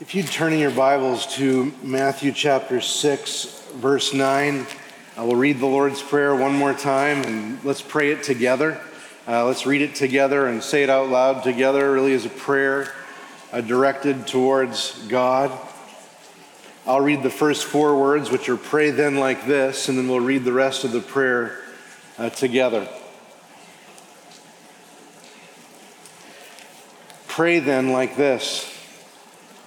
If you'd turn in your Bibles to Matthew chapter 6, verse 9, I will read the Lord's Prayer one more time, and let's pray it together. Let's read it together and say it out loud together, really as a prayer directed towards God. I'll read the first four words, which are pray then like this, and then we'll read the rest of the prayer together. Pray then like this.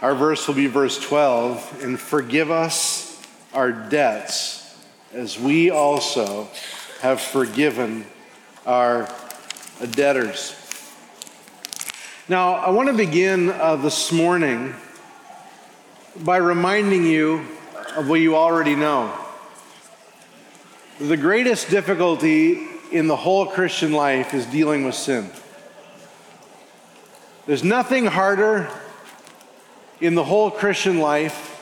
Our verse will be verse 12, and forgive us our debts as we also have forgiven our debtors. Now, I want to begin this morning by reminding you of what you already know. The greatest difficulty in the whole Christian life is dealing with sin. There's nothing harder in the whole Christian life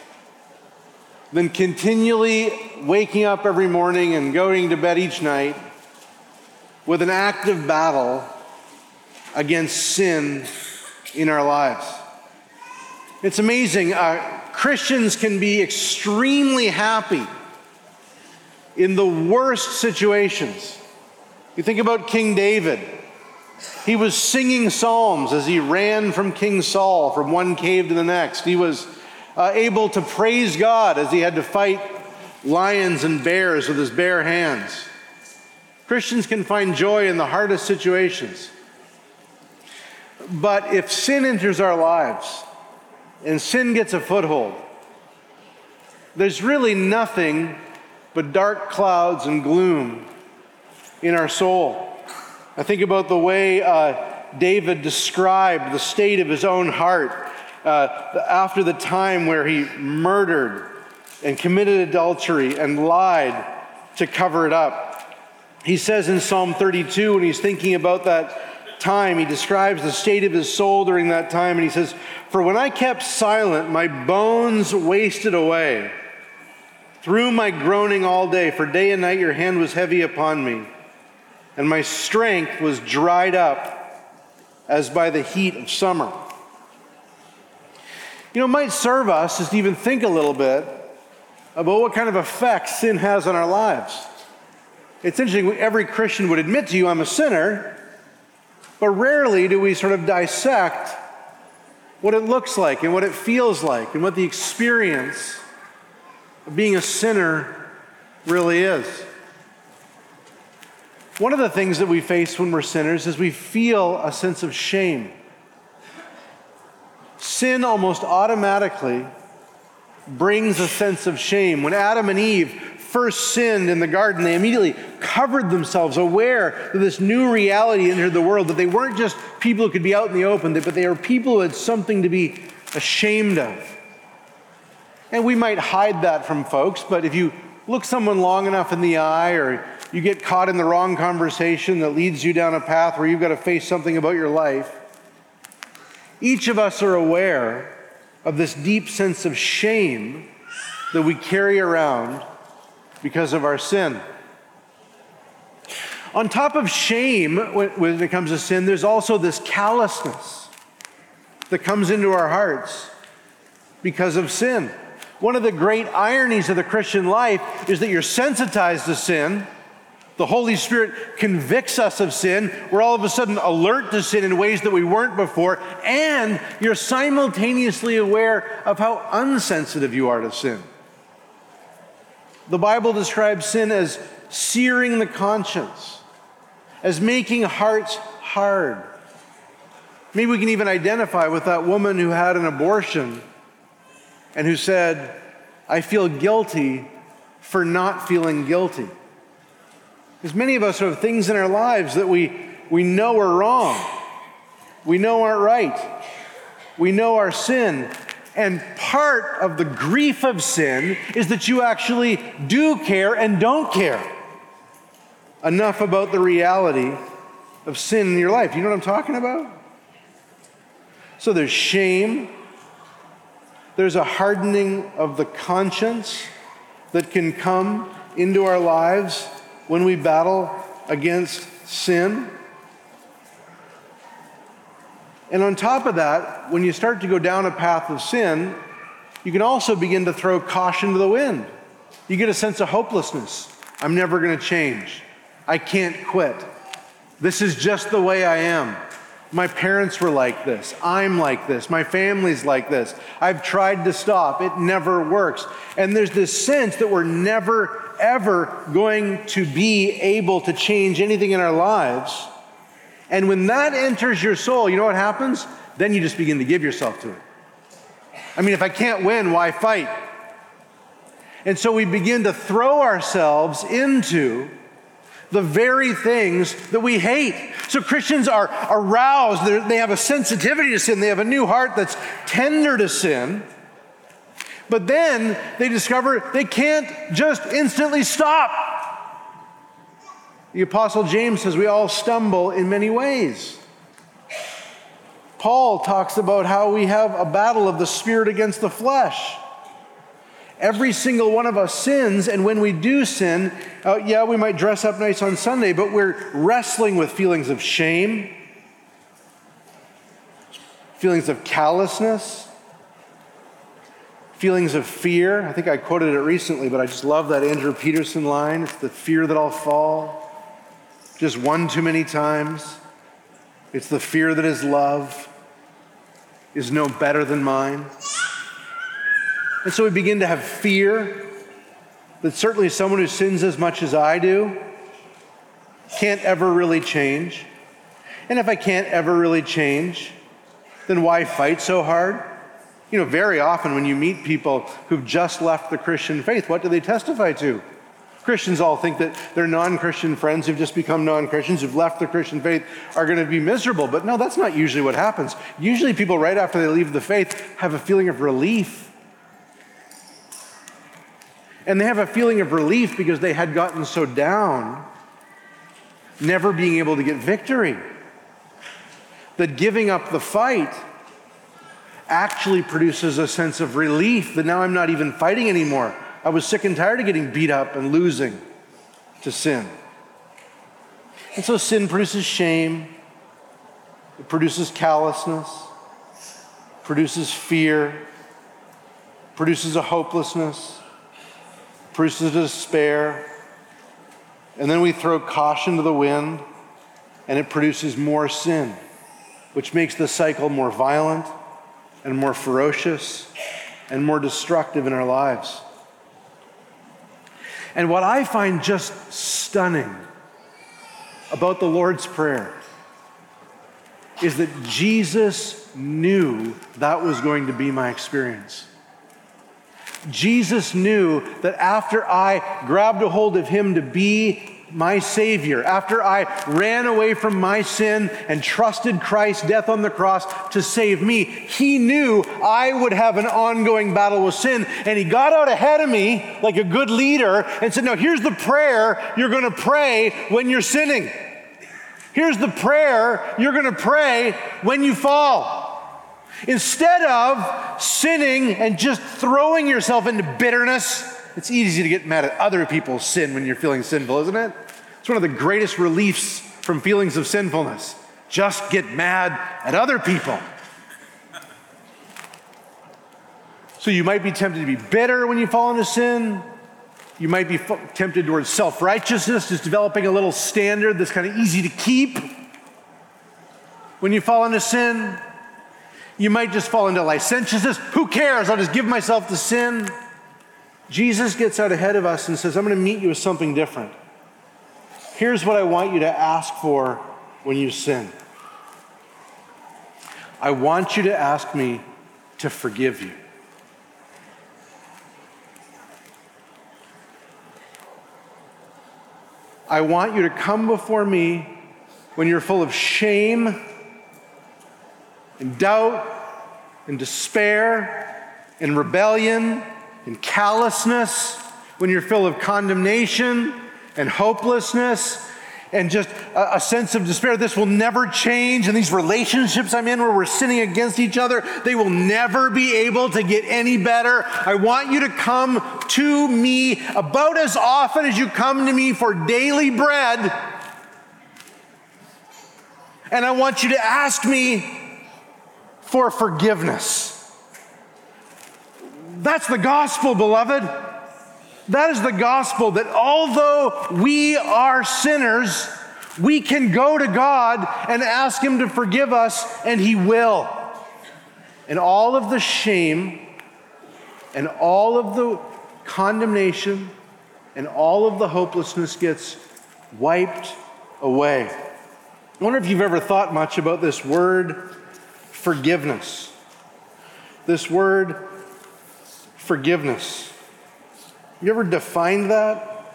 than continually waking up every morning and going to bed each night with an active battle against sin in our lives. It's amazing. Christians can be extremely happy in the worst situations. You think about King David. He was singing psalms as he ran from King Saul from one cave to the next. He was able to praise God as he had to fight lions and bears with his bare hands. Christians can find joy in the hardest situations. But if sin enters our lives and sin gets a foothold, there's really nothing but dark clouds and gloom in our soul. I think about the way David described the state of his own heart after the time where he murdered and committed adultery and lied to cover it up. He says in Psalm 32, when he's thinking about that time, he describes the state of his soul during that time, and he says, "For when I kept silent, my bones wasted away through my groaning all day, for day and night your hand was heavy upon me. And my strength was dried up as by the heat of summer." You know, it might serve us just to even think a little bit about what kind of effect sin has on our lives. It's interesting, every Christian would admit to you, I'm a sinner, but rarely do we sort of dissect what it looks like and what it feels like and what the experience of being a sinner really is. One of the things that we face when we're sinners is we feel a sense of shame. Sin almost automatically brings a sense of shame. When Adam and Eve first sinned in the garden, they immediately covered themselves, aware that this new reality entered the world, that they weren't just people who could be out in the open, but they were people who had something to be ashamed of. And we might hide that from folks, but if you look someone long enough in the eye, or you get caught in the wrong conversation that leads you down a path where you've got to face something about your life, each of us are aware of this deep sense of shame that we carry around because of our sin. On top of shame, when it comes to sin, there's also this callousness that comes into our hearts because of sin. One of the great ironies of the Christian life is that you're sensitized to sin. The Holy Spirit convicts us of sin. We're all of a sudden alert to sin in ways that we weren't before, and you're simultaneously aware of how unsensitive you are to sin. The Bible describes sin as searing the conscience, as making hearts hard. Maybe we can even identify with that woman who had an abortion and who said, "I feel guilty for not feeling guilty." Because many of us have things in our lives that we know are wrong, we know aren't right, we know our sin, And part of the grief of sin is that you actually do care and don't care enough about the reality of sin in your life. You know what I'm talking about? So there's shame. There's a hardening of the conscience that can come into our lives when we battle against sin. And on top of that, when you start to go down a path of sin, you can also begin to throw caution to the wind. You get a sense of hopelessness. I'm never going to change. I can't quit. This is just the way I am. My parents were like this. I'm like this. My family's like this. I've tried to stop. It never works. And there's this sense that we're never, ever going to be able to change anything in our lives. And when that enters your soul, you know what happens? Then you just begin to give yourself to it. I mean, if I can't win, why fight? And so we begin to throw ourselves into the very things that we hate. So Christians are aroused. They have a sensitivity to sin. They have a new heart that's tender to sin. But then they discover they can't just instantly stop. The Apostle James says we all stumble in many ways. Paul talks about how we have a battle of the spirit against the flesh. Every single one of us sins, and when we do sin, we might dress up nice on Sunday, but we're wrestling with feelings of shame, feelings of callousness, feelings of fear. I think I quoted it recently, but I just love that Andrew Peterson line. It's the fear that I'll fall. Just one too many times. It's the fear that his love is no better than mine. And so we begin to have fear that certainly someone who sins as much as I do can't ever really change. And if I can't ever really change, then why fight so hard? You know, very often when you meet people who've just left the Christian faith, what do they testify to? Christians all think that their non-Christian friends who've just become non-Christians, who've left the Christian faith, are going to be miserable. But no, that's not usually what happens. Usually people right after they leave the faith have a feeling of relief. And they have a feeling of relief because they had gotten so down, never being able to get victory, that giving up the fight actually produces a sense of relief that now I'm not even fighting anymore. I was sick and tired of getting beat up and losing to sin. And so sin produces shame, it produces callousness, produces fear, produces a hopelessness, produces despair, and then we throw caution to the wind and it produces more sin, which makes the cycle more violent and more ferocious and more destructive in our lives. And what I find just stunning about the Lord's Prayer is that Jesus knew that was going to be my experience. Jesus knew that after I grabbed a hold of him to be my Savior, after I ran away from my sin and trusted Christ's death on the cross to save me, he knew I would have an ongoing battle with sin. And he got out ahead of me like a good leader and said, no, here's the prayer you're going to pray when you're sinning. Here's the prayer you're going to pray when you fall. Instead of sinning and just throwing yourself into bitterness. It's easy to get mad at other people's sin when you're feeling sinful, isn't it? It's one of the greatest reliefs from feelings of sinfulness. Just get mad at other people. So you might be tempted to be bitter when you fall into sin. You might be tempted towards self-righteousness, just developing a little standard that's kind of easy to keep when you fall into sin. You might just fall into licentiousness. Who cares? I'll just give myself to sin. Jesus gets out ahead of us and says, I'm going to meet you with something different. Here's what I want you to ask for when you sin. I want you to ask me to forgive you. I want you to come before me when you're full of shame and doubt and despair in rebellion, in callousness, when you're full of condemnation and hopelessness and just a sense of despair. This will never change. And these relationships I'm in where we're sinning against each other, they will never be able to get any better. I want you to come to me about as often as you come to me for daily bread. And I want you to ask me for forgiveness. That's the gospel, beloved. That is the gospel, that although we are sinners, we can go to God and ask him to forgive us, and he will. And all of the shame and all of the condemnation and all of the hopelessness gets wiped away. I wonder if you've ever thought much about this word forgiveness. This word forgiveness. You ever defined that?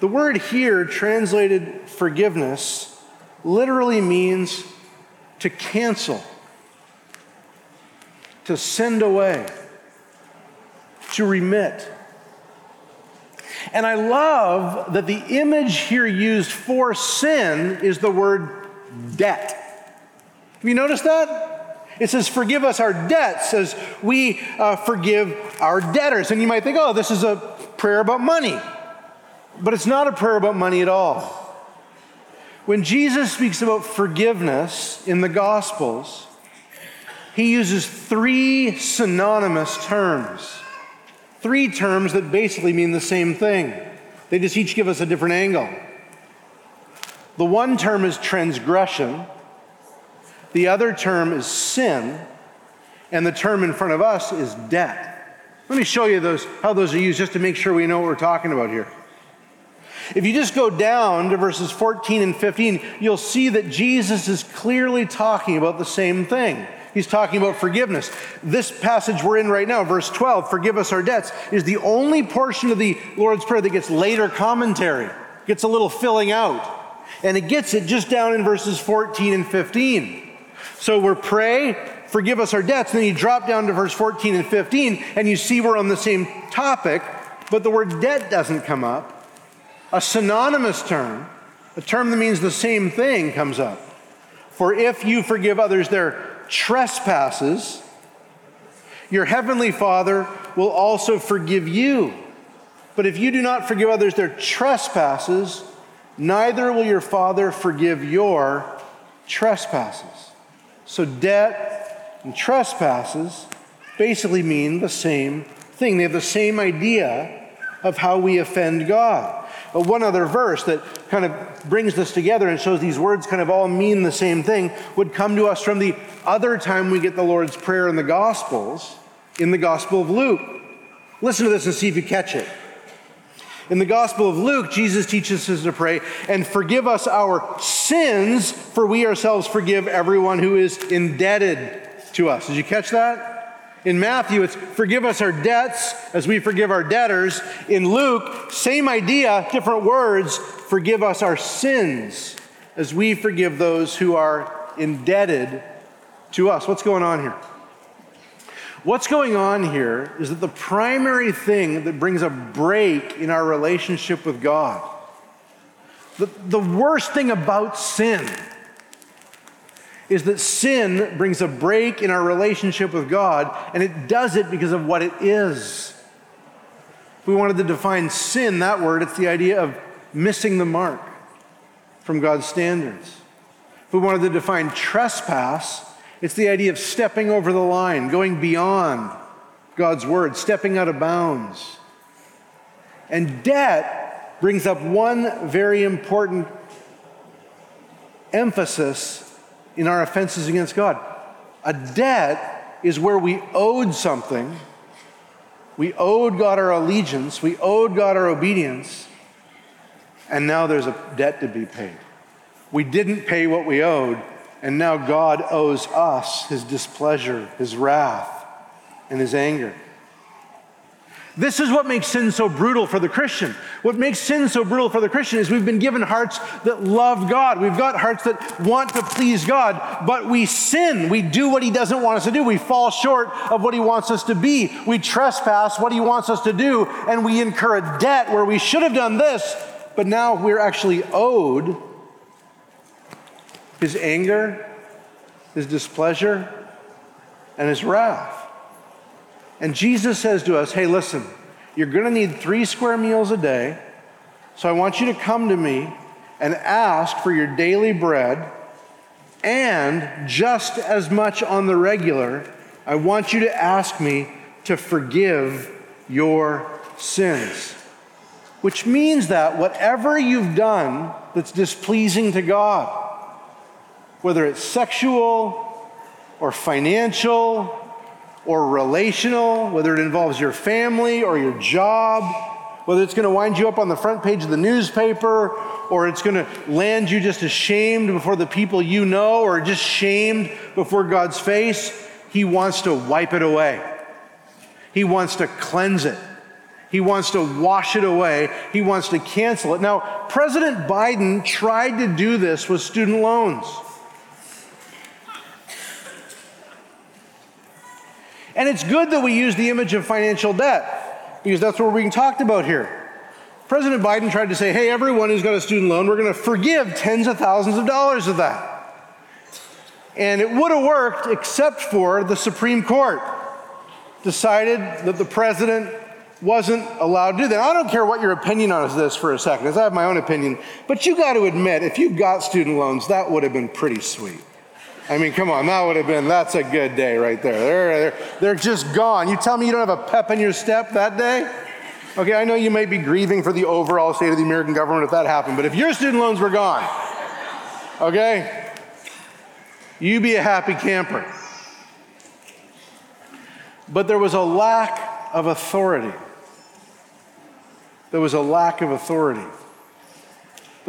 The word here, translated forgiveness, literally means to cancel, to send away, to remit. And I love that the image here used for sin is the word debt. Have you noticed that? It says, forgive us our debts as we forgive our debtors. And you might think, oh, this is a prayer about money. But it's not a prayer about money at all. When Jesus speaks about forgiveness in the Gospels, he uses three synonymous terms. Three terms that basically mean the same thing. They just each give us a different angle. The one term is transgression. The other term is sin, and the term in front of us is debt. Let me show you how those are used just to make sure we know what we're talking about here. If you just go down to verses 14 and 15, you'll see that Jesus is clearly talking about the same thing. He's talking about forgiveness. This passage we're in right now, verse 12, forgive us our debts, is the only portion of the Lord's Prayer that gets later commentary. It gets a little filling out, and it gets it just down in verses 14 and 15. So we're pray, forgive us our debts. And then you drop down to verse 14 and 15, and you see we're on the same topic, but the word debt doesn't come up. A synonymous term, a term that means the same thing, comes up. For if you forgive others their trespasses, your heavenly Father will also forgive you. But if you do not forgive others their trespasses, neither will your Father forgive your trespasses. So debt and trespasses basically mean the same thing. They have the same idea of how we offend God. But one other verse that kind of brings this together and shows these words kind of all mean the same thing would come to us from the other time we get the Lord's Prayer in the Gospels, in the Gospel of Luke. Listen to this and see if you catch it. In the Gospel of Luke, Jesus teaches us to pray, and forgive us our sins, for we ourselves forgive everyone who is indebted to us. Did you catch that? In Matthew, it's forgive us our debts as we forgive our debtors. In Luke, same idea, different words, forgive us our sins as we forgive those who are indebted to us. What's going on here? What's going on here is that the primary thing that brings a break in our relationship with God, the worst thing about sin is that sin brings a break in our relationship with God, and it does it because of what it is. If we wanted to define sin, that word, it's the idea of missing the mark from God's standards. If we wanted to define trespass, it's the idea of stepping over the line, going beyond God's word, stepping out of bounds. And debt brings up one very important emphasis in our offenses against God. A debt is where we owed something. We owed God our allegiance. We owed God our obedience. And now there's a debt to be paid. We didn't pay what we owed. And now God owes us his displeasure, his wrath, and his anger. This is what makes sin so brutal for the Christian. What makes sin so brutal for the Christian is we've been given hearts that love God. We've got hearts that want to please God, but we sin. We do what he doesn't want us to do. We fall short of what he wants us to be. We trespass what he wants us to do, and we incur a debt where we should have done this, but now we're actually owed his anger, his displeasure, and his wrath. And Jesus says to us, hey, listen, you're going to need 3 square meals a day, so I want you to come to me and ask for your daily bread, and just as much on the regular, I want you to ask me to forgive your sins. Which means that whatever you've done that's displeasing to God, whether it's sexual or financial or relational, whether it involves your family or your job, whether it's going to wind you up on the front page of the newspaper, or it's going to land you just ashamed before the people you know, or just shamed before God's face, he wants to wipe it away. He wants to cleanse it. He wants to wash it away. He wants to cancel it. Now, President Biden tried to do this with student loans. And it's good that we use the image of financial debt, because that's what we're being talked about here. President Biden tried to say, hey, everyone who's got a student loan, we're going to forgive tens of thousands of dollars of that. And it would have worked, except for the Supreme Court decided that the president wasn't allowed to do that. I don't care what your opinion on this for a second, as I have my own opinion, but you got to admit, if you got student loans, that would have been pretty sweet. I mean, come on, that's a good day right there. They're just gone. You tell me you don't have a pep in your step that day? Okay, I know you may be grieving for the overall state of the American government if that happened, but if your student loans were gone, okay, you'd be a happy camper. But there was a lack of authority. The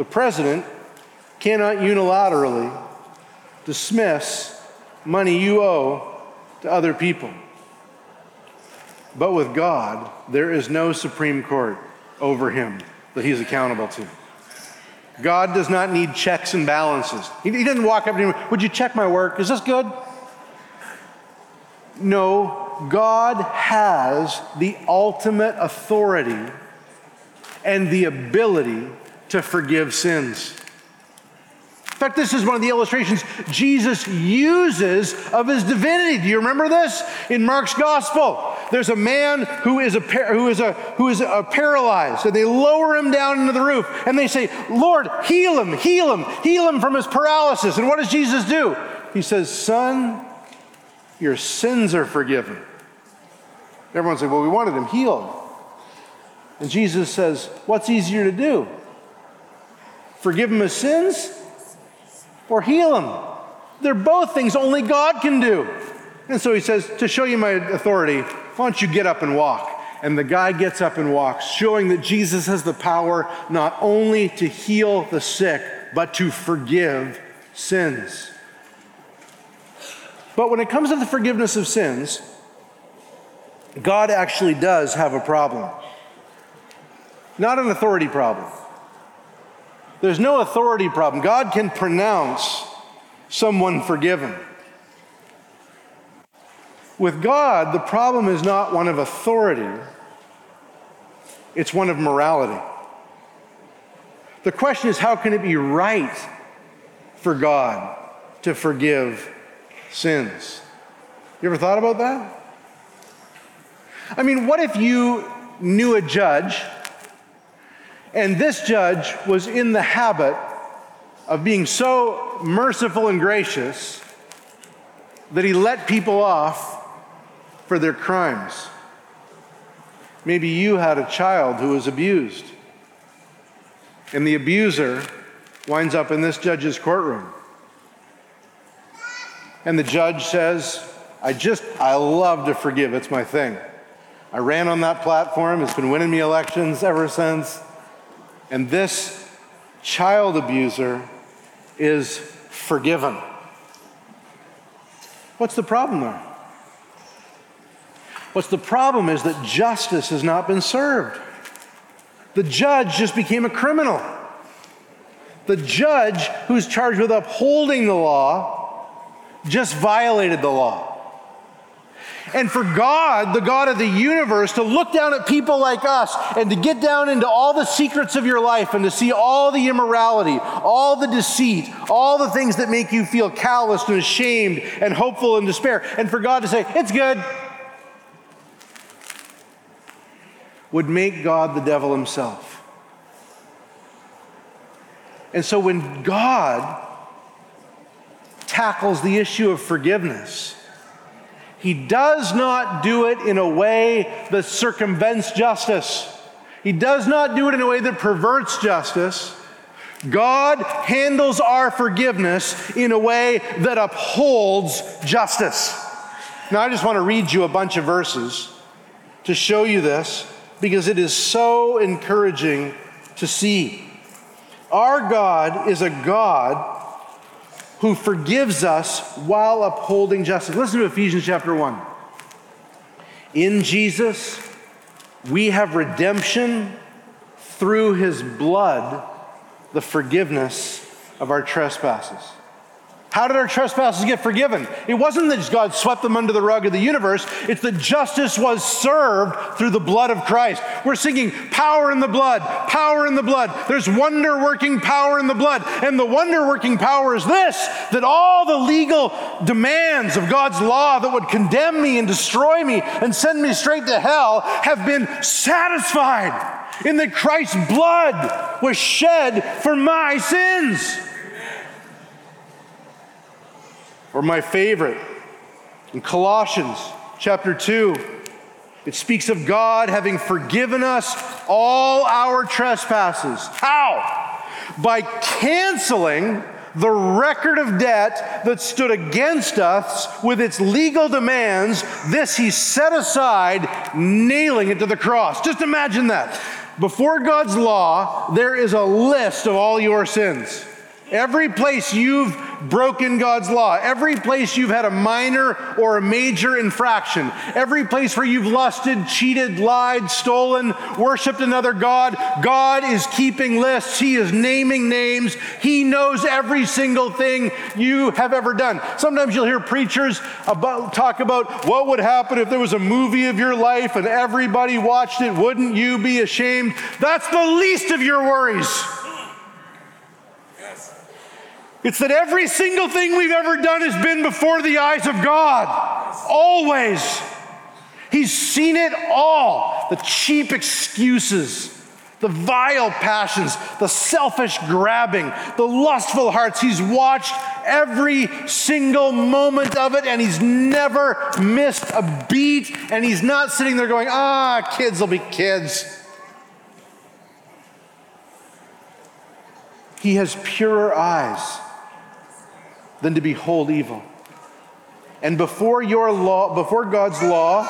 president cannot unilaterally dismiss money you owe to other people. But with God, there is no Supreme Court over him that he's accountable to. God does not need checks and balances. He didn't walk up to him, would you check my work? Is this good? No, God has the ultimate authority and the ability to forgive sins. In fact, this is one of the illustrations Jesus uses of his divinity. Do you remember this? In Mark's gospel, there's a man who is paralyzed, and they lower him down into the roof, and they say, Lord, heal him from his paralysis. And what does Jesus do? He says, son, your sins are forgiven. Everyone's like, well, we wanted him healed. And Jesus says, what's easier to do? Forgive him his sins? Or heal him? They're both things only God can do. And so he says, to show you my authority, why don't you get up and walk? And the guy gets up and walks, showing that Jesus has the power not only to heal the sick, but to forgive sins. But when it comes to the forgiveness of sins, God actually does have a problem. Not an authority problem. There's no authority problem. God can pronounce someone forgiven. With God, the problem is not one of authority, it's one of morality. The question is, how can it be right for God to forgive sins? You ever thought about that? I mean, what if you knew a judge, and this judge was in the habit of being so merciful and gracious that he let people off for their crimes? Maybe you had a child who was abused, and the abuser winds up in this judge's courtroom. And the judge says, I love to forgive, it's my thing. I ran on that platform, it's been winning me elections ever since. And this child abuser is forgiven. What's the problem there? What's the problem is that justice has not been served. The judge just became a criminal. The judge who's charged with upholding the law just violated the law. And for God, the God of the universe, to look down at people like us and to get down into all the secrets of your life and to see all the immorality, all the deceit, all the things that make you feel calloused and ashamed and hopeful and despair, and for God to say, it's good, would make God the devil himself. And so when God tackles the issue of forgiveness, he does not do it in a way that circumvents justice. He does not do it in a way that perverts justice. God handles our forgiveness in a way that upholds justice. Now, I just want to read you a bunch of verses to show you this, because it is so encouraging to see. Our God is a God who forgives us while upholding justice. Listen to Ephesians chapter 1. In Jesus, we have redemption through his blood, the forgiveness of our trespasses. How did our trespasses get forgiven? It wasn't that God swept them under the rug of the universe. It's that justice was served through the blood of Christ. We're singing power in the blood, power in the blood. There's wonder-working power in the blood. And the wonder-working power is this, that all the legal demands of God's law that would condemn me and destroy me and send me straight to hell have been satisfied in that Christ's blood was shed for my sins. Or my favorite, in Colossians chapter 2, it speaks of God having forgiven us all our trespasses. How? By canceling the record of debt that stood against us with its legal demands. This he set aside, nailing it to the cross. Just imagine that. Before God's law, there is a list of all your sins. Every place you've broken God's law, every place you've had a minor or a major infraction, every place where you've lusted, cheated, lied, stolen, worshiped another god, God is keeping lists. He is naming names. He knows every single thing you have ever done. Sometimes you'll hear preachers talk about what would happen if there was a movie of your life and everybody watched it. Wouldn't you be ashamed? That's the least of your worries. It's that every single thing we've ever done has been before the eyes of God, always. He's seen it all, the cheap excuses, the vile passions, the selfish grabbing, the lustful hearts. He's watched every single moment of it, and he's never missed a beat, and he's not sitting there going, kids will be kids. He has purer eyes than to behold evil. And before God's law,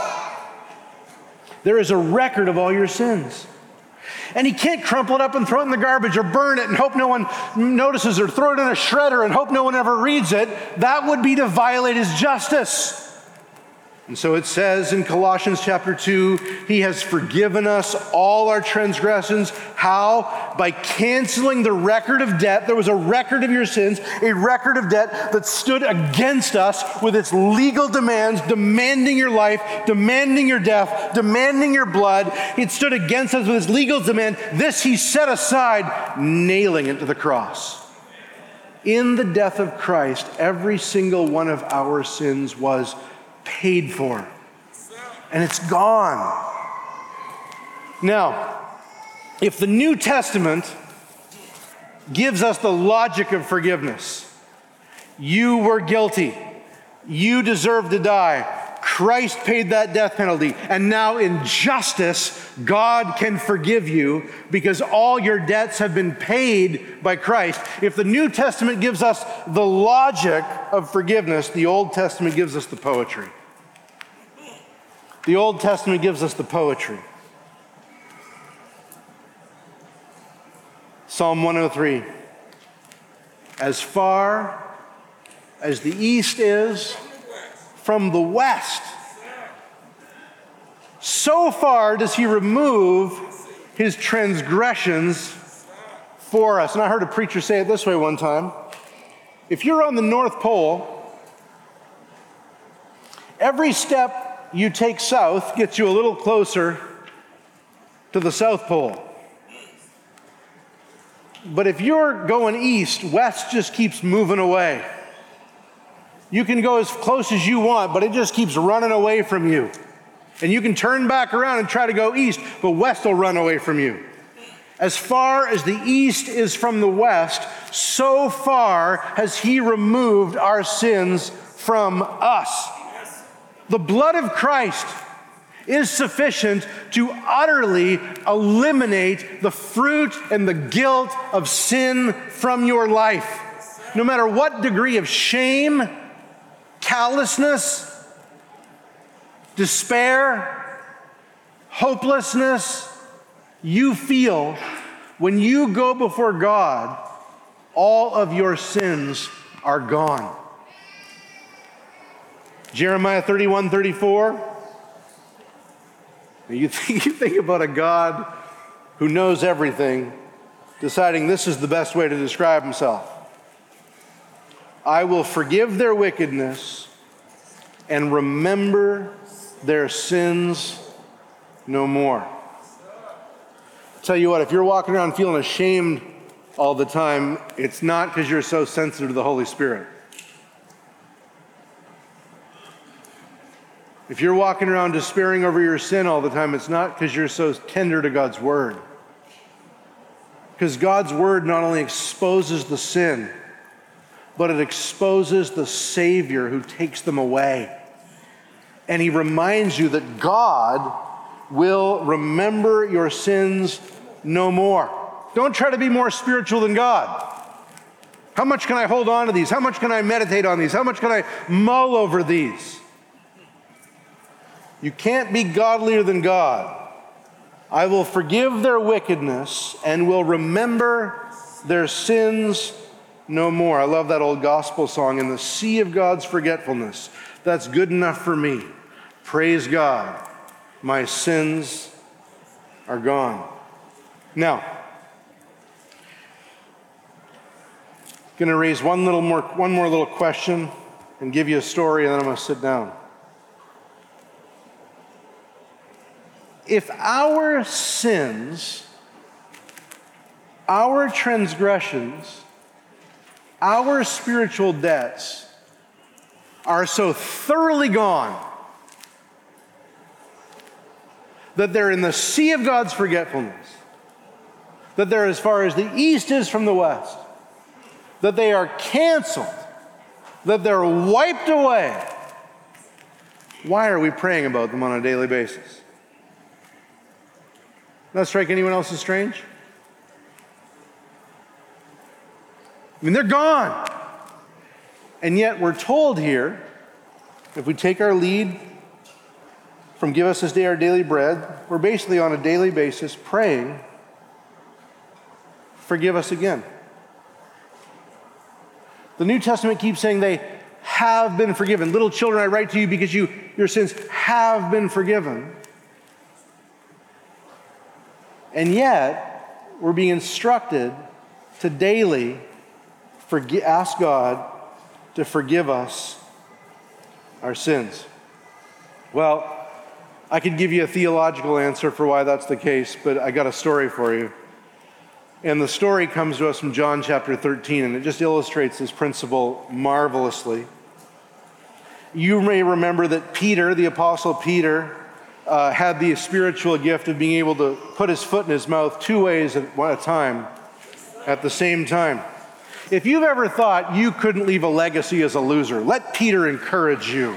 there is a record of all your sins. And he can't crumple it up and throw it in the garbage or burn it and hope no one notices or throw it in a shredder and hope no one ever reads it. That would be to violate his justice. And so it says in Colossians chapter 2, he has forgiven us all our transgressions. How? By canceling the record of debt. There was a record of your sins, a record of debt that stood against us with its legal demands, demanding your life, demanding your death, demanding your blood. It stood against us with its legal demand. This he set aside, nailing it to the cross. In the death of Christ, every single one of our sins was paid for, and it's gone. Now, if the New Testament gives us the logic of forgiveness, you were guilty, you deserve to die, Christ paid that death penalty, and now in justice, God can forgive you because all your debts have been paid by Christ. If the New Testament gives us the logic of forgiveness, the Old Testament gives us the poetry. The Old Testament gives us the poetry. Psalm 103. As far as the east is from the west, So far does he remove his transgressions for us. And I heard a preacher say it this way one time. If you're on the North Pole, every step you take south gets you a little closer to the South Pole. But if you're going east, west just keeps moving away. You can go as close as you want, but it just keeps running away from you. And you can turn back around and try to go east, but west will run away from you. As far as the east is from the west, so far has he removed our sins from us. The blood of Christ is sufficient to utterly eliminate the fruit and the guilt of sin from your life. No matter what degree of shame, callousness, despair, hopelessness you feel when you go before God, all of your sins are gone. Jeremiah 31:34. You think about a God who knows everything, deciding this is the best way to describe himself. I will forgive their wickedness and remember their sins no more. I'll tell you what, if you're walking around feeling ashamed all the time, it's not because you're so sensitive to the Holy Spirit. If you're walking around despairing over your sin all the time, it's not because you're so tender to God's word. Because God's word not only exposes the sin, but it exposes the Savior who takes them away. And he reminds you that God will remember your sins no more. Don't try to be more spiritual than God. How much can I hold on to these? How much can I meditate on these? How much can I mull over these? You can't be godlier than God. I will forgive their wickedness and will remember their sins no more. I love that old gospel song, in the sea of God's forgetfulness. That's good enough for me. Praise God, my sins are gone. Now, I'm gonna raise one more little question and give you a story, and then I'm gonna sit down. If our sins, our transgressions, our spiritual debts are so thoroughly gone that they're in the sea of God's forgetfulness, that they're as far as the east is from the west, that they are canceled, that they're wiped away, why are we praying about them on a daily basis? Does that strike anyone else as strange? I mean, they're gone. And yet we're told here, if we take our lead from Give Us This Day Our Daily Bread, we're basically on a daily basis praying, forgive us again. The New Testament keeps saying they have been forgiven. Little children, I write to you because your sins have been forgiven. And yet, we're being instructed to daily ask God to forgive us our sins. Well, I could give you a theological answer for why that's the case, but I got a story for you. And the story comes to us from John chapter 13, and it just illustrates this principle marvelously. You may remember that Peter, the Apostle Peter, had the spiritual gift of being able to put his foot in his mouth two ways at a time, at the same time. If you've ever thought you couldn't leave a legacy as a loser, let Peter encourage you.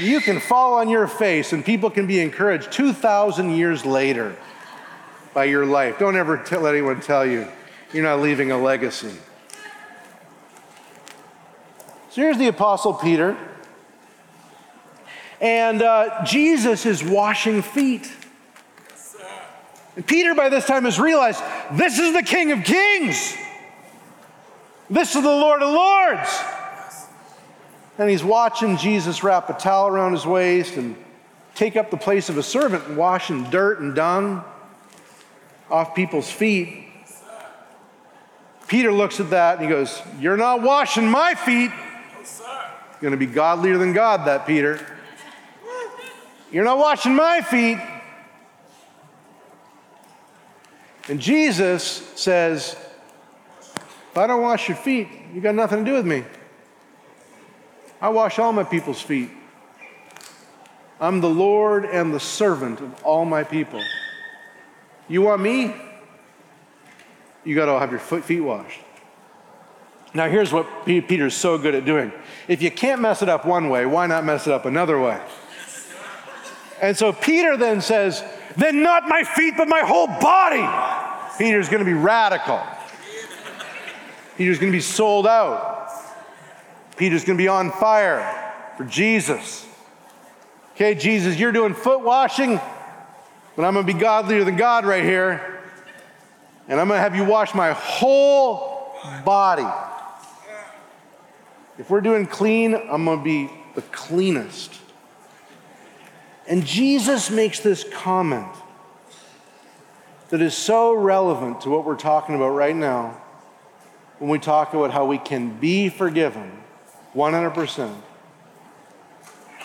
You can fall on your face and people can be encouraged 2,000 years later by your life. Don't ever let anyone tell you you're not leaving a legacy. So here's the Apostle Peter. And Jesus is washing feet. And Peter by this time has realized, this is the King of Kings. This is the Lord of Lords. And he's watching Jesus wrap a towel around his waist and take up the place of a servant in washing dirt and dung off people's feet. Peter looks at that and he goes, "You're not washing my feet." You're going to be godlier than God, that Peter. "You're not washing my feet." And Jesus says, "If I don't wash your feet, you got nothing to do with me. I wash all my people's feet. I'm the Lord and the servant of all my people. You want me? You got to have your feet washed." Now here's what Peter's so good at doing. If you can't mess it up one way, why not mess it up another way? And so Peter then says, "Then not my feet, but my whole body." Peter's going to be radical. Peter's going to be sold out. Peter's going to be on fire for Jesus. "Okay, Jesus, you're doing foot washing, but I'm going to be godlier than God right here. And I'm going to have you wash my whole body. If we're doing clean, I'm going to be the cleanest." And Jesus makes this comment that is so relevant to what we're talking about right now when we talk about how we can be forgiven 100%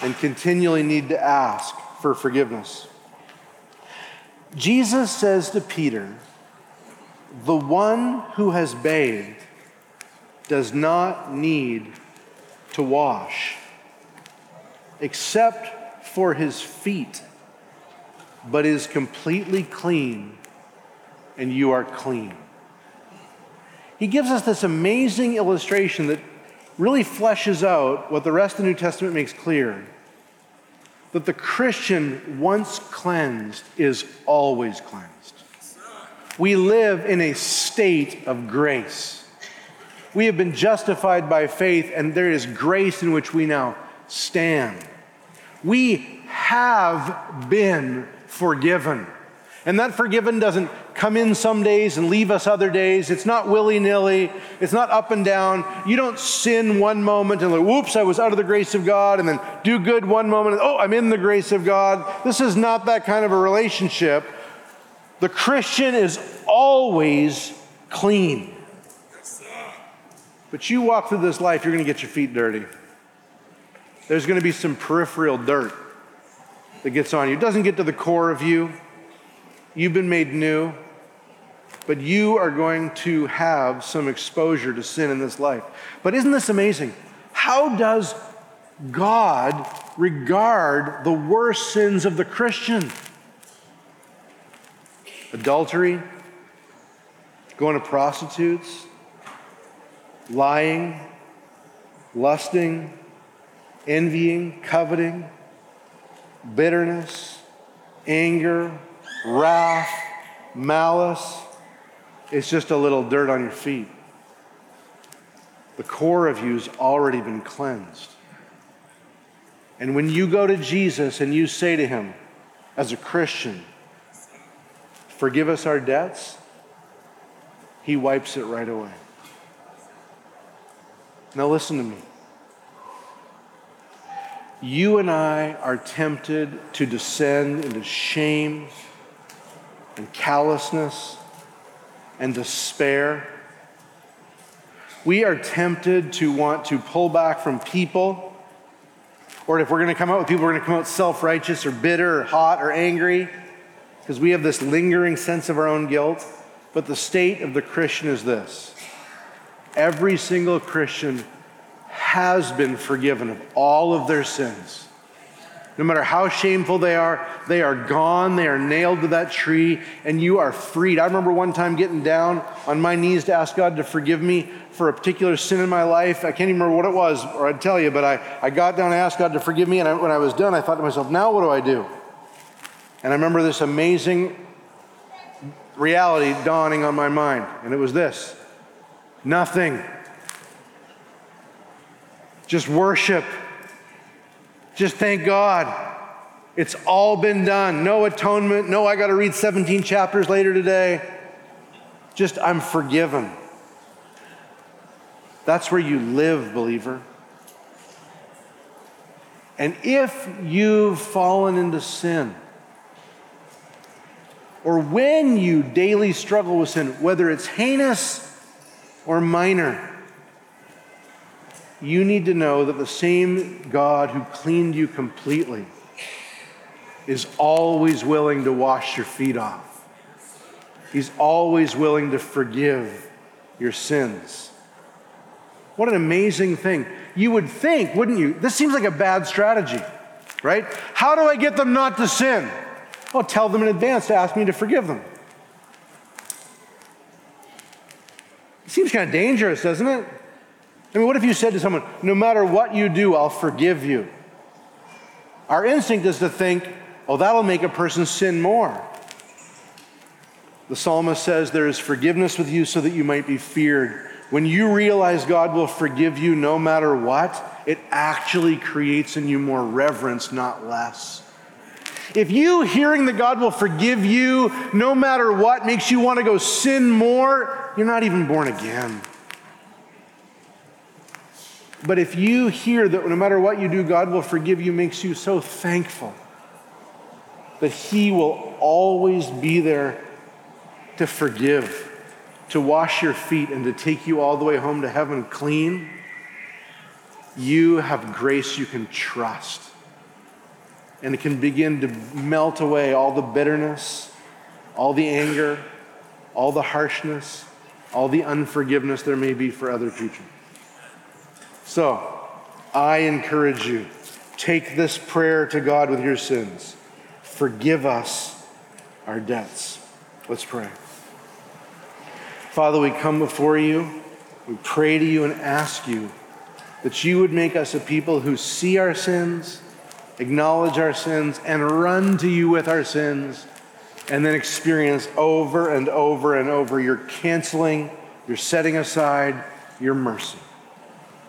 and continually need to ask for forgiveness. Jesus says to Peter, "The one who has bathed does not need to wash except for his feet, but is completely clean, and you are clean." He gives us this amazing illustration that really fleshes out what the rest of the New Testament makes clear, that the Christian, once cleansed, is always cleansed. We live in a state of grace. We have been justified by faith, and there is grace in which we now stand. We have been forgiven. And that forgiven doesn't come in some days and leave us other days. It's not willy-nilly. It's not up and down. You don't sin one moment and like, whoops, I was out of the grace of God, and then do good one moment, and, oh, I'm in the grace of God. This is not that kind of a relationship. The Christian is always clean. But you walk through this life, you're going to get your feet dirty. There's going to be some peripheral dirt that gets on you. It doesn't get to the core of you. You've been made new, but you are going to have some exposure to sin in this life. But isn't this amazing? How does God regard the worst sins of the Christian? Adultery, going to prostitutes, lying, lusting, envying, coveting, bitterness, anger, wrath, malice. It's just a little dirt on your feet. The core of you's already been cleansed. And when you go to Jesus and you say to him, as a Christian, "Forgive us our debts," he wipes it right away. Now listen to me. You and I are tempted to descend into shame and callousness and despair. We are tempted to want to pull back from people, or if we're going to come out with people, we're going to come out self-righteous or bitter or hot or angry, because we have this lingering sense of our own guilt. But the state of the Christian is this: every single Christian has been forgiven of all of their sins. No matter how shameful they are gone, they are nailed to that tree, and you are freed. I remember one time getting down on my knees to ask God to forgive me for a particular sin in my life. I can't even remember what it was, or I'd tell you, but I got down and asked God to forgive me, and when I was done, I thought to myself, now what do I do? And I remember this amazing reality dawning on my mind, and it was this: nothing. Just worship. Just thank God. It's all been done. No atonement. No, I got to read 17 chapters later today. Just, I'm forgiven. That's where you live, believer. And if you've fallen into sin, or when you daily struggle with sin, whether it's heinous or minor, you need to know that the same God who cleaned you completely is always willing to wash your feet off. He's always willing to forgive your sins. What an amazing thing. You would think, wouldn't you? This seems like a bad strategy, right? How do I get them not to sin? Oh, tell them in advance to ask me to forgive them. It seems kind of dangerous, doesn't it? I mean, what if you said to someone, no matter what you do, I'll forgive you? Our instinct is to think, oh, that'll make a person sin more. The psalmist says, there is forgiveness with you so that you might be feared. When you realize God will forgive you no matter what, it actually creates in you more reverence, not less. If you hearing that God will forgive you no matter what makes you want to go sin more, you're not even born again. But if you hear that no matter what you do, God will forgive you, makes you so thankful that He will always be there to forgive, to wash your feet, and to take you all the way home to heaven clean, you have grace you can trust. And it can begin to melt away all the bitterness, all the anger, all the harshness, all the unforgiveness there may be for other people. So, I encourage you, take this prayer to God with your sins. Forgive us our debts. Let's pray. Father, we come before you, we pray to you and ask you that you would make us a people who see our sins, acknowledge our sins, and run to you with our sins, and then experience over and over and over your canceling, your setting aside, your mercy.